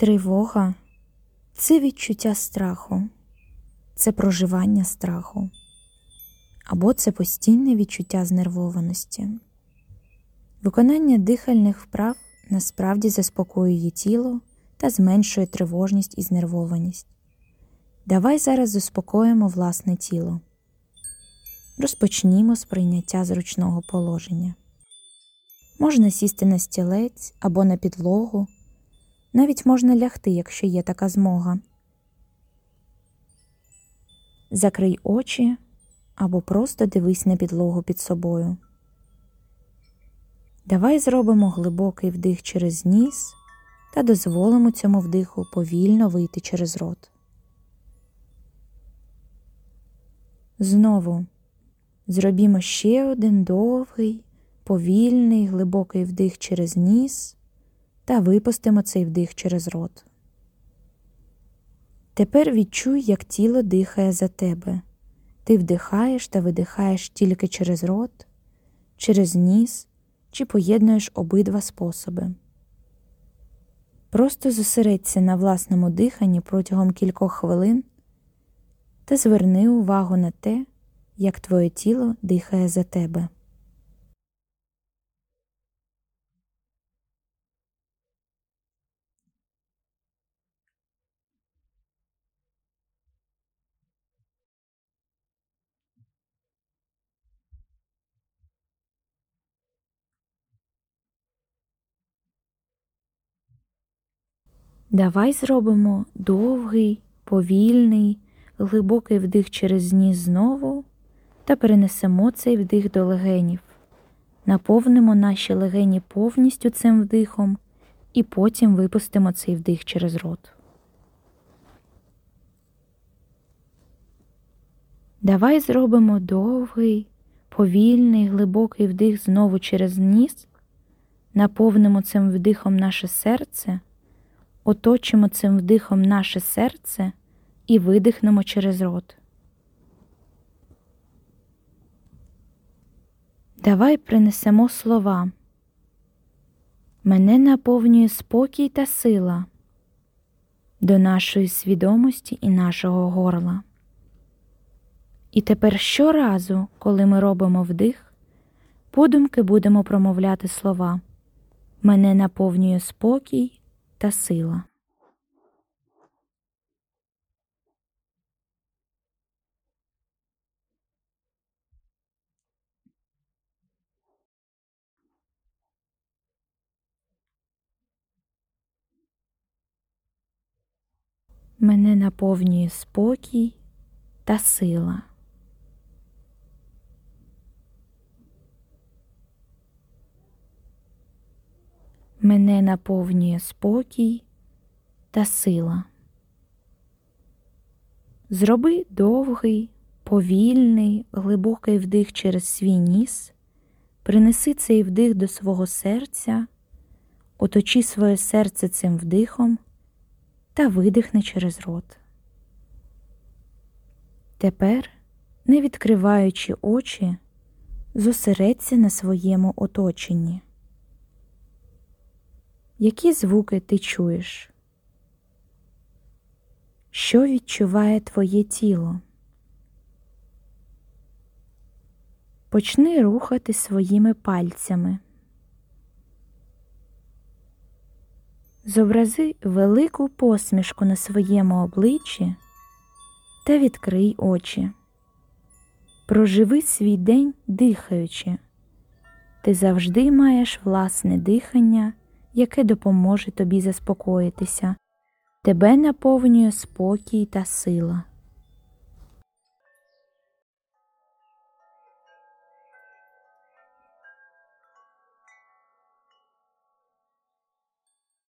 Тривога – це відчуття страху, це проживання страху, або це постійне відчуття знервованості. Виконання дихальних вправ насправді заспокоює тіло та зменшує тривожність і знервованість. Давай зараз заспокоїмо власне тіло. Розпочнімо з прийняття зручного положення. Можна сісти на стілець або на підлогу, навіть можна лягти, якщо є така змога. Закрий очі або просто дивись на підлогу під собою. Давай зробимо глибокий вдих через ніс та дозволимо цьому вдиху повільно вийти через рот. Знову зробімо ще один довгий, повільний, глибокий вдих через ніс та випустимо цей вдих через рот. Тепер відчуй, як тіло дихає за тебе. Ти вдихаєш та видихаєш тільки через рот, через ніс чи поєднуєш обидва способи. Просто зосередься на власному диханні протягом кількох хвилин та зверни увагу на те, як твоє тіло дихає за тебе. Давай зробимо довгий, повільний, глибокий вдих через ніс знову та перенесемо цей вдих до легенів. Наповнимо наші легені повністю цим вдихом і потім випустимо цей вдих через рот. Давай зробимо довгий, повільний, глибокий вдих знову через ніс, наповнимо цим вдихом наше серце, оточимо цим вдихом наше серце і видихнемо через рот. Давай принесемо слова. Мене наповнює спокій та сила до нашої свідомості і нашого горла. І тепер щоразу, коли ми робимо вдих, подумки будемо промовляти слова. Мене наповнює спокій та сила. Мене наповнює спокій та сила. Мене наповнює спокій та сила. Зроби довгий, повільний, глибокий вдих через свій ніс, принеси цей вдих до свого серця, оточи своє серце цим вдихом та видихни через рот. Тепер, не відкриваючи очі, зосередься на своєму оточенні. Які звуки ти чуєш? Що відчуває твоє тіло? Почни рухати своїми пальцями. Зобрази велику посмішку на своєму обличчі та відкрий очі. Проживи свій день дихаючи. Ти завжди маєш власне дихання, яке допоможе тобі заспокоїтися. Тебе наповнює спокій та сила.